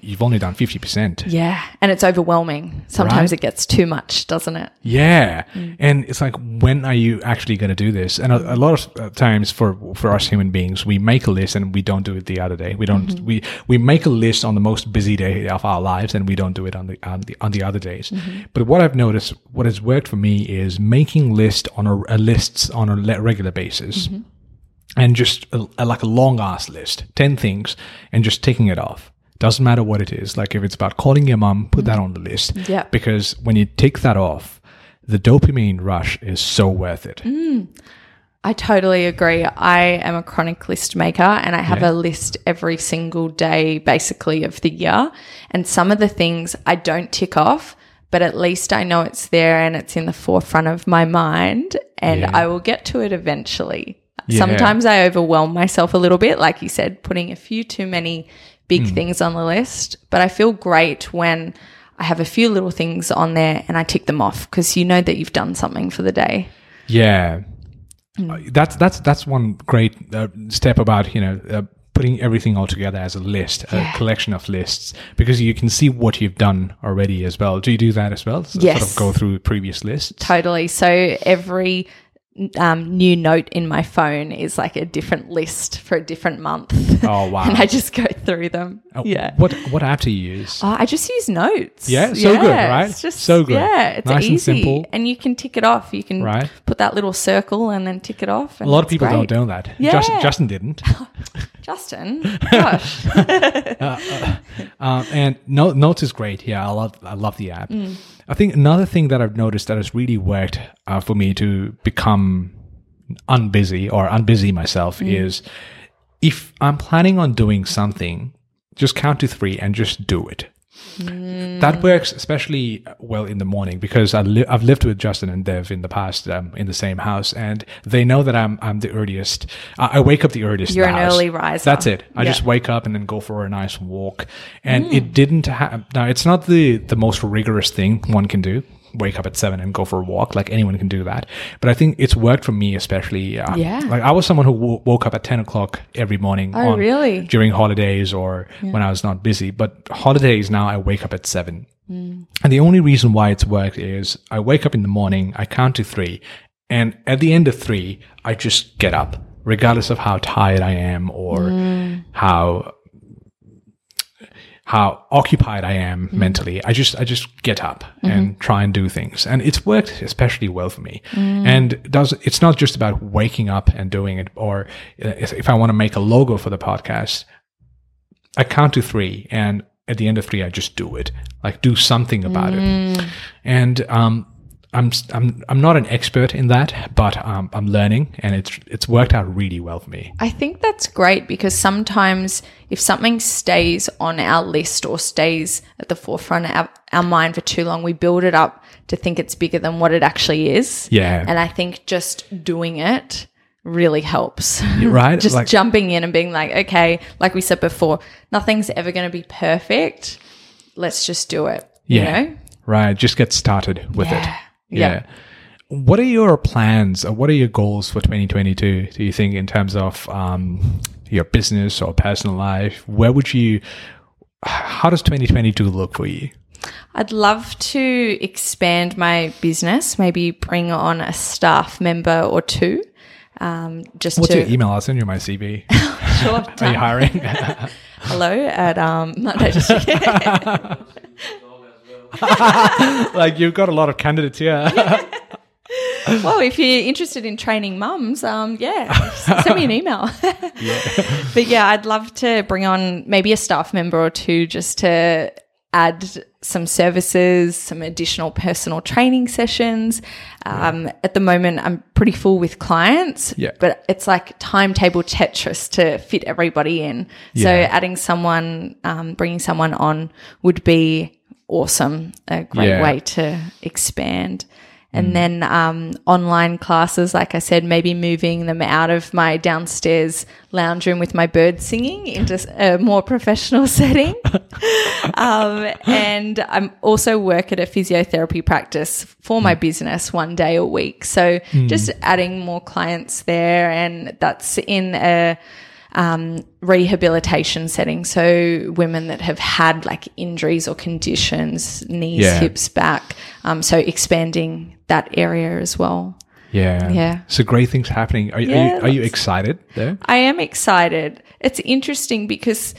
you've only done 50%. Yeah, and it's overwhelming. Sometimes it gets too much, doesn't it? Yeah, and it's like, when are you actually going to do this? And a lot of times for us human beings, we make a list and we don't do it the other day. We don't. We make a list on the most busy day of our lives and we don't do it on the other days. But what I've noticed, what has worked for me, is making lists on a regular basis, and just like a long ass list, 10 things, and just ticking it off. Doesn't matter what it is. Like if it's about calling your mum, put that on the list. Yeah. Because when you tick that off, the dopamine rush is so worth it. I totally agree. I am a chronic list maker and I have a list every single day basically of the year. And some of the things I don't tick off, but at least I know it's there and it's in the forefront of my mind and I will get to it eventually. Yeah. Sometimes I overwhelm myself a little bit, like you said, putting a few too many big things on the list, but I feel great when I have a few little things on there and I tick them off because you know that you've done something for the day. Yeah. That's one great step about, you know, putting everything all together as a list, a collection of lists, because you can see what you've done already as well. Do you do that as well? So sort of go through previous lists? Totally. So every new note in my phone is like a different list for a different month. Oh, wow. And I just go through them. Oh, yeah. What app do you use? I just use Notes. Yeah, so good, right? It's just, so good. Yeah, it's nice easy. And simple. And you can tick it off. You can put that little circle and then tick it off. And a lot of people don't know that. Yeah. Justin didn't. Justin? Gosh. And Notes is great. Yeah, I love the app. I think another thing that I've noticed that has really worked for me to become unbusy myself is if I'm planning on doing something, just count to 3 and just do it. That works especially well in the morning, because I've lived with Justin and Dev in the past in the same house, and they know that I'm the earliest. I wake up the earliest. You're an early riser. That's it. I just wake up and then go for a nice walk. And it didn't happen. Now, it's not the most rigorous thing one can do. Wake up at 7 and go for a walk. Like, anyone can do that, but I think it's worked for me especially. Like, I was someone who woke up at 10 o'clock every morning. Really? During holidays or when I was not busy. But holidays now, I wake up at 7, and the only reason why it's worked is I wake up in the morning, I count to 3, and at the end of 3 I just get up, regardless of how tired I am or how occupied I am mentally. I just get up and try and do things. And it's worked especially well for me. And it's not just about waking up and doing it, or if I want to make a logo for the podcast, I count to 3, and at the end of 3, I just do it. Like, do something about it. And I'm not an expert in that, but I'm learning, and it's worked out really well for me. I think that's great, because sometimes if something stays on our list or stays at the forefront of our mind for too long, we build it up to think it's bigger than what it actually is. Yeah. And I think just doing it really helps. Right? Just jumping in and being like, okay, like we said before, nothing's ever going to be perfect. Let's just do it. Yeah. You know? Right. Just get started with it. Yeah. What are your plans, or what are your goals for 2022, do you think, in terms of your business or personal life? How does 2022 look for you? I'd love to expand my business, maybe bring on a staff member or two. What's your email? I'll send you my CV. Sure. Are you hiring? Hello at Like, you've got a lot of candidates here. Well, if you're interested in training mums, send me an email. But yeah, I'd love to bring on maybe a staff member or two, just to add some services, some additional personal training sessions. At the moment, I'm pretty full with clients, but it's like timetable Tetris to fit everybody in. So adding someone, bringing someone on would be awesome, a great way to expand. And then online classes, like I said, maybe moving them out of my downstairs lounge room with my bird singing into a more professional setting. And I'm also work at a physiotherapy practice for my business one day a week. So just adding more clients there, and that's in a rehabilitation setting, so women that have had like injuries or conditions, knees, hips, back, so expanding that area as well. So great things happening. Are you excited there? I am excited. It's interesting because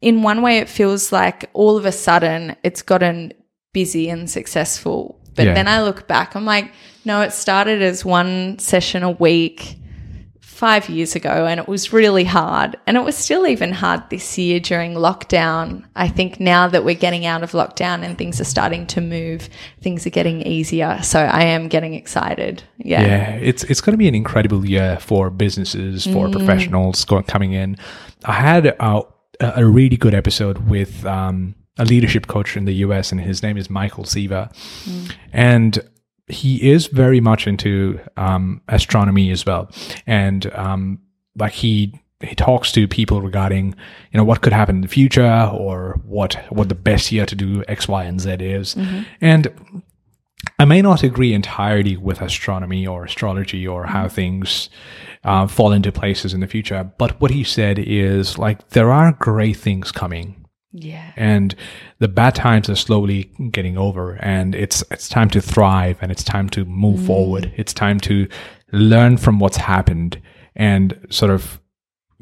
in one way it feels like all of a sudden it's gotten busy and successful, but then I look back, I'm like, no, it started as one session a week 5 years ago, and it was really hard, and it was still even hard this year during lockdown. I think now that we're getting out of lockdown and things are starting to move, things are getting easier. So I am getting excited. It's going to be an incredible year for businesses, for professionals coming in. I had a really good episode with a leadership coach in the US, and his name is Michael Siva, and he is very much into astronomy as well, and he talks to people regarding, you know, what could happen in the future, or what the best year to do X, Y, and Z is. And I may not agree entirely with astronomy or astrology or how things fall into places in the future, but what he said is, like, there are great things coming. Yeah. And the bad times are slowly getting over, and it's time to thrive, and it's time to move forward. It's time to learn from what's happened and sort of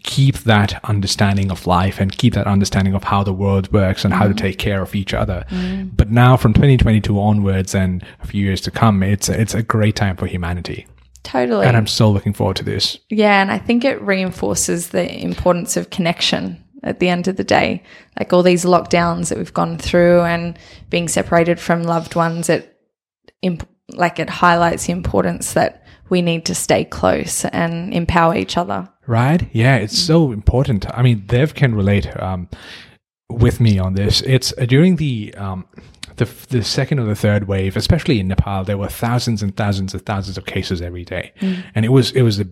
keep that understanding of life, and keep that understanding of how the world works, and how to take care of each other. But now, from 2022 onwards and a few years to come, it's a great time for humanity. Totally. And I'm so looking forward to this. Yeah, and I think it reinforces the importance of connection. At the end of the day, like, all these lockdowns that we've gone through and being separated from loved ones, it highlights the importance that we need to stay close and empower each other. Right? Yeah, it's so important. I mean, Dev can relate. with me on this. It's during the second or the third wave, especially in Nepal, there were thousands and thousands and thousands of cases every day. Mm. And it was a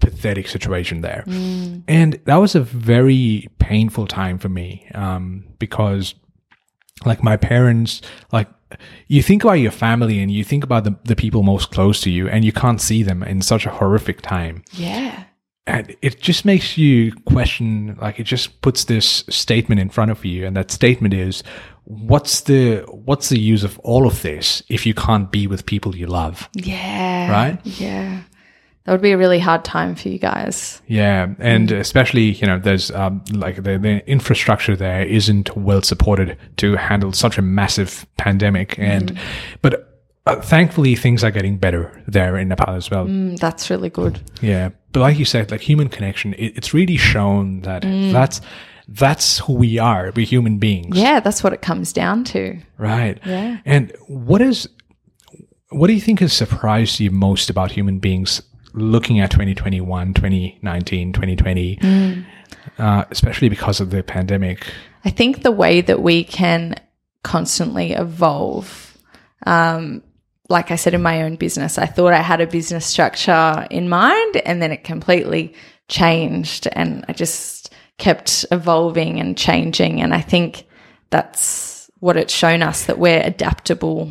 pathetic situation there. Mm. And that was a very painful time for me, because like my parents, like you think about your family and you think about the people most close to you and you can't see them in such a horrific time. Yeah. And it just makes you question, like it just puts this statement in front of you. And that statement is, what's the use of all of this if you can't be with people you love? Yeah. Right? Yeah. That would be a really hard time for you guys. Yeah. And especially, you know, there's the infrastructure there isn't well supported to handle such a massive pandemic. And, but thankfully things are getting better there in Nepal as well. Mm, that's really good. Yeah. But like you said, like human connection, it's really shown that that's who we are. We're human beings. Yeah. That's what it comes down to. Right. Yeah. And what do you think has surprised you most about human beings looking at 2021, 2019, 2020, especially because of the pandemic? I think the way that we can constantly evolve. Like I said, in my own business, I thought I had a business structure in mind and then it completely changed and I just kept evolving and changing. And I think that's what it's shown us, that we're adaptable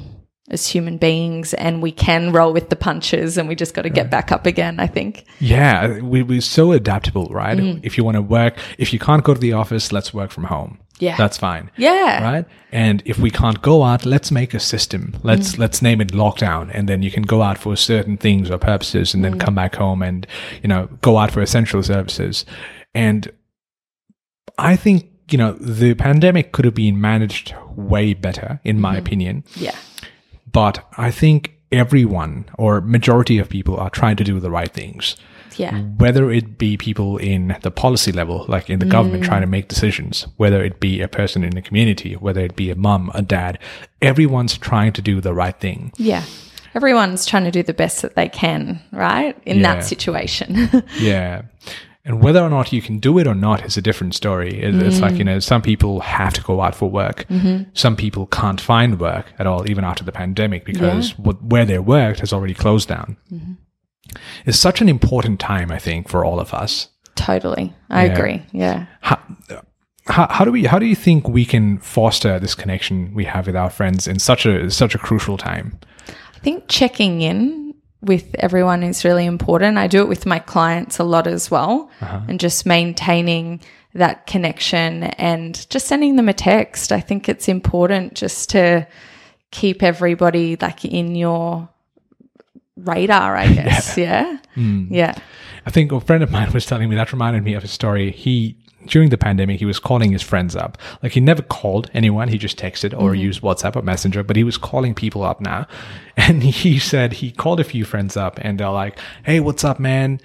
as human beings and we can roll with the punches and we just got to get back up again, I think. Yeah, we're so adaptable, right? Mm. If you want to work, if you can't go to the office, let's work from home. Yeah. That's fine. Yeah. Right? And if we can't go out, let's make a system. Let's name it lockdown, and then you can go out for certain things or purposes and then come back home and, you know, go out for essential services. And I think, you know, the pandemic could have been managed way better in my opinion. Yeah. But I think everyone or majority of people are trying to do the right things. Yeah. Whether it be people in the policy level, like in the government trying to make decisions, whether it be a person in the community, whether it be a mum, a dad, everyone's trying to do the right thing. Yeah. Everyone's trying to do the best that they can, right? In that situation. Yeah. And whether or not you can do it or not is a different story. It's like, you know, some people have to go out for work. Mm-hmm. Some people can't find work at all, even after the pandemic, because where they worked has already closed down. Mm-hmm. It's such an important time, I think, for all of us. Totally. I agree. Yeah. How do you think we can foster this connection we have with our friends in such a crucial time? I think checking in with everyone is really important. I do it with my clients a lot as well, and just maintaining that connection and just sending them a text. I think it's important just to keep everybody like in your radar, I guess. Yeah. Yeah. Mm. Yeah. I think a friend of mine was telling me, that reminded me of a story. During the pandemic, he was calling his friends up. Like, he never called anyone. He just texted or used WhatsApp or Messenger, but he was calling people up now. And he said he called a few friends up and they're like, hey, what's up, man?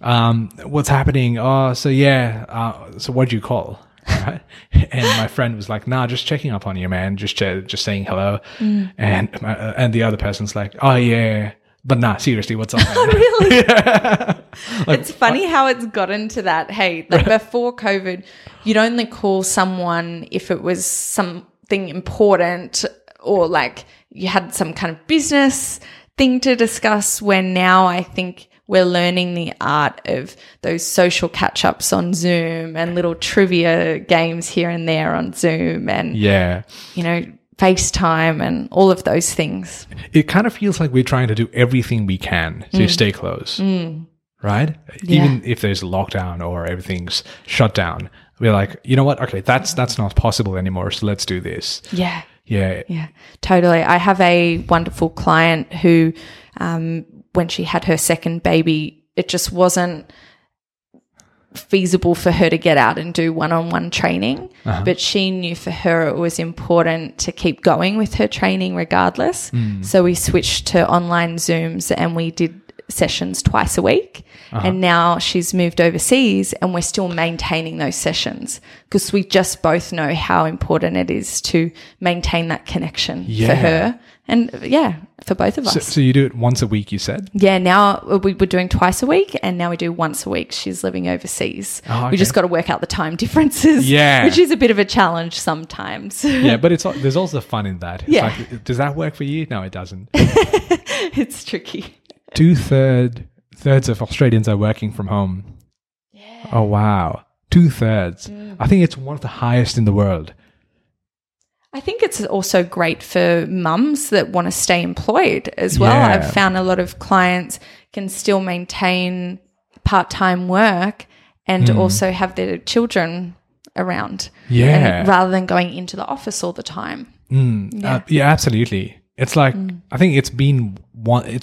What's happening? Oh, so yeah. So what'd you call? Right? And my friend was like, nah, just checking up on you, man. Just saying hello. Mm. And the other person's like, oh, yeah. But nah, seriously, what's up? Really? Yeah. Like, it's funny how it's gotten to that. Hey, like before COVID, you'd only call someone if it was something important or like you had some kind of business thing to discuss, where now I think we're learning the art of those social catch-ups on Zoom and little trivia games here and there on Zoom and, you know, FaceTime and all of those things. It kind of feels like we're trying to do everything we can to stay close, right? Yeah. Even if there's a lockdown or everything's shut down, we're like, you know what? Okay, that's not possible anymore, so let's do this. Yeah. Yeah. Yeah, totally. I have a wonderful client who, when she had her second baby, it just wasn't feasible for her to get out and do one-on-one training, but she knew for her it was important to keep going with her training regardless. So we switched to online Zooms and we did sessions twice a week, and now she's moved overseas and we're still maintaining those sessions because we just both know how important it is to maintain that connection for her and, for both of us. So you do it once a week, you said? Yeah, now we were doing twice a week and now we do once a week. She's living overseas. Oh, okay. We just got to work out the time differences, which is a bit of a challenge sometimes. Yeah, but there's also fun in that. It's like, does that work for you? No, it doesn't. It's tricky. Two-thirds of Australians are working from home. Yeah. Oh, wow. Two-thirds. Mm. I think it's one of the highest in the world. I think it's also great for mums that want to stay employed as well. Yeah. I've found a lot of clients can still maintain part-time work and also have their children around rather than going into the office all the time. Mm. Yeah, absolutely. It's like I think it's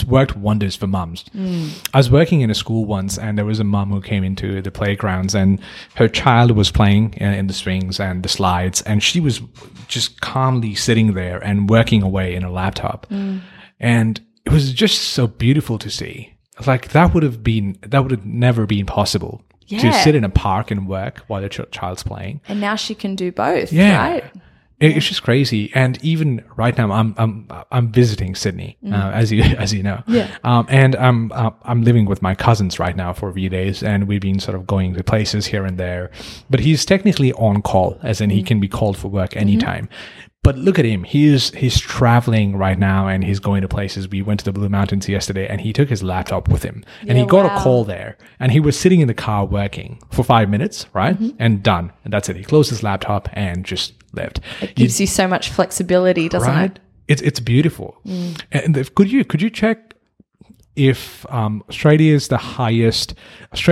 worked wonders for mums. Mm. I was working in a school once and there was a mum who came into the playgrounds and her child was playing in the swings and the slides and she was just calmly sitting there and working away in a laptop. Mm. And it was just so beautiful to see. Like that would have never been possible to sit in a park and work while the child's playing. And now she can do both, right? It's just crazy, and even right now, I'm visiting Sydney, as you know, and I'm living with my cousins right now for a few days, and we've been sort of going to places here and there. But he's technically on call, as in he can be called for work anytime. Mm-hmm. But look at him; he's traveling right now, and he's going to places. We went to the Blue Mountains yesterday, and he took his laptop with him, and he got a call there, and he was sitting in the car working for 5 minutes, right, and done, and that's it. He closed his laptop and just. Left. It gives you so much flexibility, doesn't it? It's beautiful. Mm. And could you check if Australia is the highest? So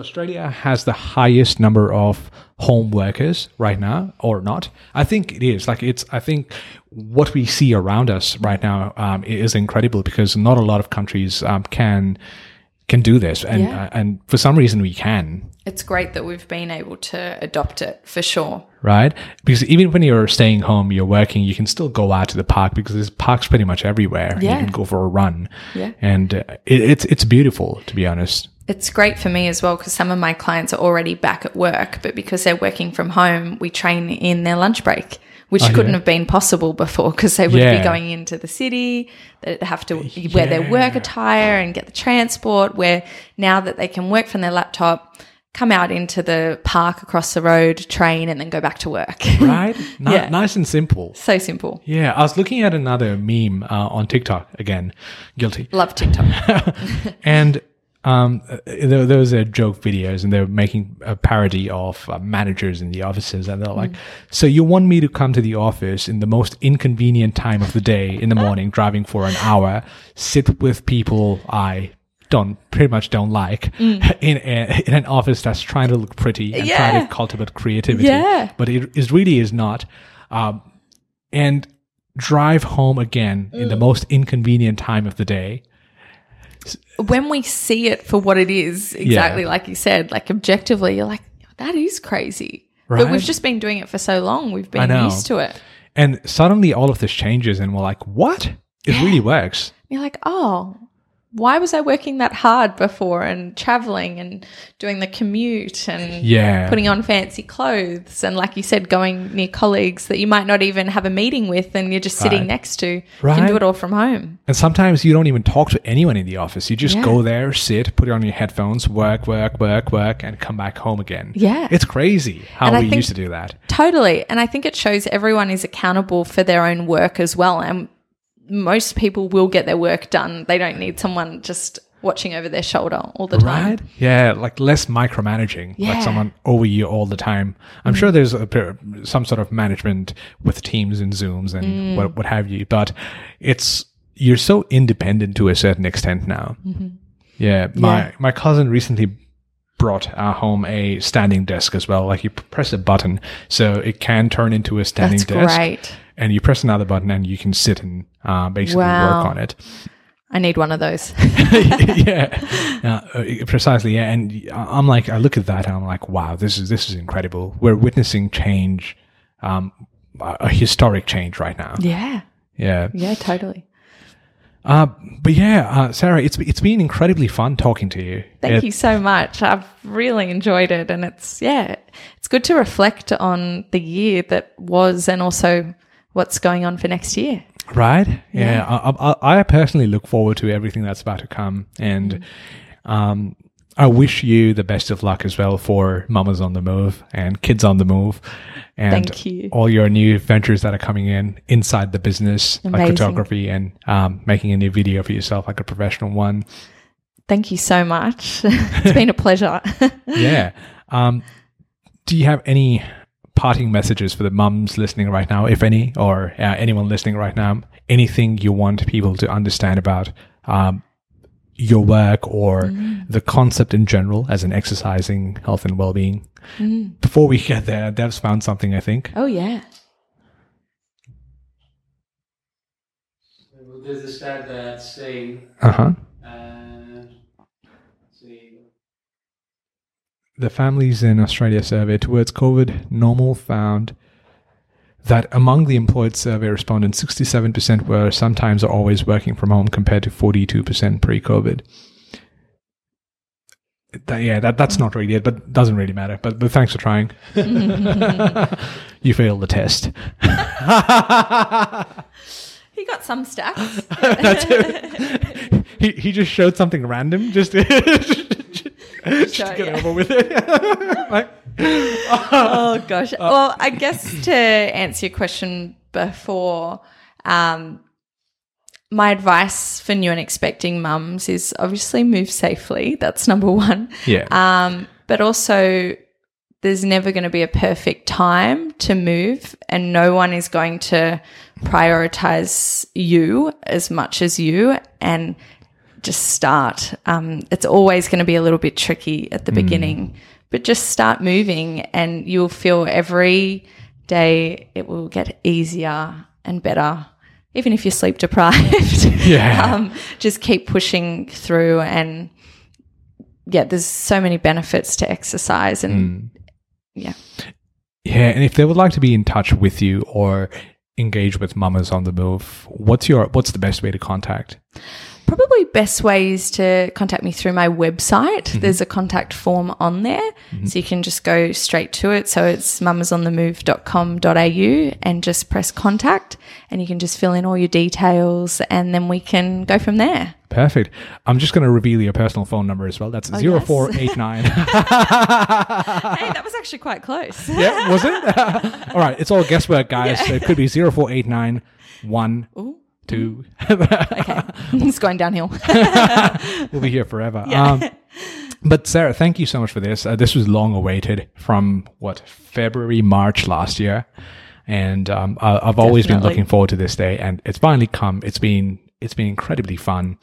Australia has the highest number of home workers right now, or not? I think it is. I think what we see around us right now is incredible because not a lot of countries can do this, and for some reason we can. It's great that we've been able to adopt it for sure. Right? Because even when you're staying home, you're working, you can still go out to the park because there's parks pretty much everywhere. Yeah. You can go for a run. Yeah. And it's beautiful, to be honest. It's great for me as well because some of my clients are already back at work, but because they're working from home, we train in their lunch break. Which couldn't have been possible before because they would be going into the city, they'd have to wear their work attire and get the transport, where now that they can work from their laptop, come out into the park across the road, train, and then go back to work. Right? Nice and simple. So simple. Yeah. I was looking at another meme on TikTok again. Guilty. Love TikTok. And... there was a joke videos and they were making a parody of managers in the offices and they're like, so you want me to come to the office in the most inconvenient time of the day in the morning, driving for an hour, sit with people I pretty much don't like in an office that's trying to look pretty and trying to cultivate creativity, but it really is not, and drive home again in the most inconvenient time of the day. When we see it for what it is, exactly like you said, like objectively, you're like, that is crazy. Right? But we've just been doing it for so long. We've been used to it. And suddenly all of this changes and we're like, what? It really works. You're like, oh, why was I working that hard before and traveling and doing the commute and putting on fancy clothes and, like you said, going near colleagues that you might not even have a meeting with and you're just sitting next to. Right. You can do it all from home. And sometimes you don't even talk to anyone in the office. You just go there, sit, put on your headphones, work, and come back home again. Yeah. It's crazy how we used to do that. Totally. And I think it shows everyone is accountable for their own work as well, and most people will get their work done. They don't need someone just watching over their shoulder all the time. Right? Yeah, like less micromanaging, like someone over you all the time. I'm sure there's some sort of management with Teams and Zooms and what have you, but you're so independent to a certain extent now. Mm-hmm. Yeah, my cousin recently brought home a standing desk as well. Like you press a button, so it can turn into a standing desk. That's great. And you press another button and you can sit and basically work on it. I need one of those. Precisely. Yeah. And I look at that and I'm like, wow, this is incredible. We're witnessing change, a historic change right now. Yeah. Yeah. Yeah, totally. But Sarah, it's been incredibly fun talking to you. Thank you so much. I've really enjoyed it, and it's good to reflect on the year that was, and also what's going on for next year. Right? Yeah. I personally look forward to everything that's about to come, and I wish you the best of luck as well for Mamas on the Move and Kids on the Move, and thank you. All your new ventures that are coming in inside the business. Amazing. Like photography and making a new video for yourself, like a professional one. Thank you so much. It's been a pleasure. Yeah. Do you have any parting messages for the mums listening right now, if any, or anyone listening right now? Anything you want people to understand about your work or the concept in general as an exercising health and well-being? Before we get there, Dev's found something, I think. Oh, yeah. There's a stat that's saying... The Families in Australia survey towards COVID normal found that among the employed survey respondents, 67% were sometimes or always working from home compared to 42% pre-COVID. That's not really it, but doesn't really matter. But thanks for trying. You failed the test. He got some stats. That's it. He just showed something random. Just get over with it. Like, oh gosh. Well, I guess to answer your question before, my advice for new and expecting mums is obviously move safely. That's number one. Yeah. But also, there's never going to be a perfect time to move, and no one is going to prioritize you as much as you, and just start. It's always going to be a little bit tricky at the beginning, but just start moving, and you'll feel every day it will get easier and better, even if you're sleep deprived. Yeah. Just keep pushing through, and there's so many benefits to exercise, and and if they would like to be in touch with you or engage with Mamas on the Move, what's the best way to contact? Probably best way is to contact me through my website. There's a contact form on there, so you can just go straight to it. So it's mamasonthemove.com.au and just press contact, and you can just fill in all your details, and then we can go from there. Perfect. I'm just going to reveal your personal phone number as well. That's 0489. Hey, that was actually quite close. Yeah, was it? All right. It's all guesswork, guys. Yeah. So it could be 0489 1. Ooh. Two. Okay, it's going downhill. We'll be here forever. Yeah. But Sarah, thank you so much for this. This was long awaited from February, March last year, and I've always been looking forward to this day, and it's finally come. It's been incredibly fun.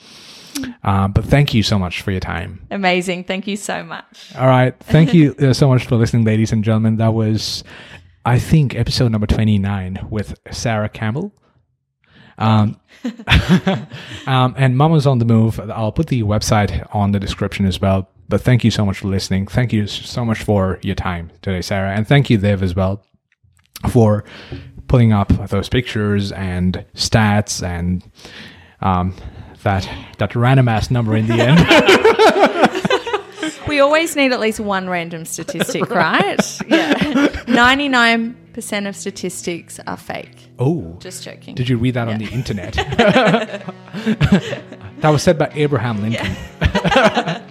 But thank you so much for your time. Amazing. Thank you so much. All right. Thank you so much for listening, ladies and gentlemen. That was, I think, episode number 29 with Sarah Campbell. And Mamas on the Move. I'll put the website on the description as well. But thank you so much for listening. Thank you so much for your time today, Sarah. And thank you, Dev, as well, for pulling up those pictures and stats and that random ass number in the end. We always need at least one random statistic, right? Yeah. 99% of statistics are fake. Oh. Just joking. Did you read that on the internet? That was said by Abraham Lincoln. Yeah.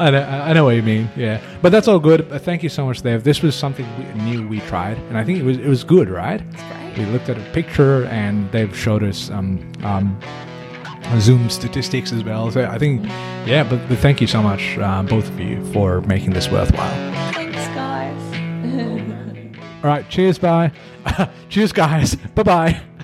I know what you mean. Yeah. But that's all good. Thank you so much, Dev. This was something new we tried, and I think it was good, right? It's great. We looked at a picture, and they've showed us Zoom statistics as well. So I think, but thank you so much, both of you, for making this worthwhile. Thanks, guys. All right. Cheers, bye. Cheers, guys. Bye-bye.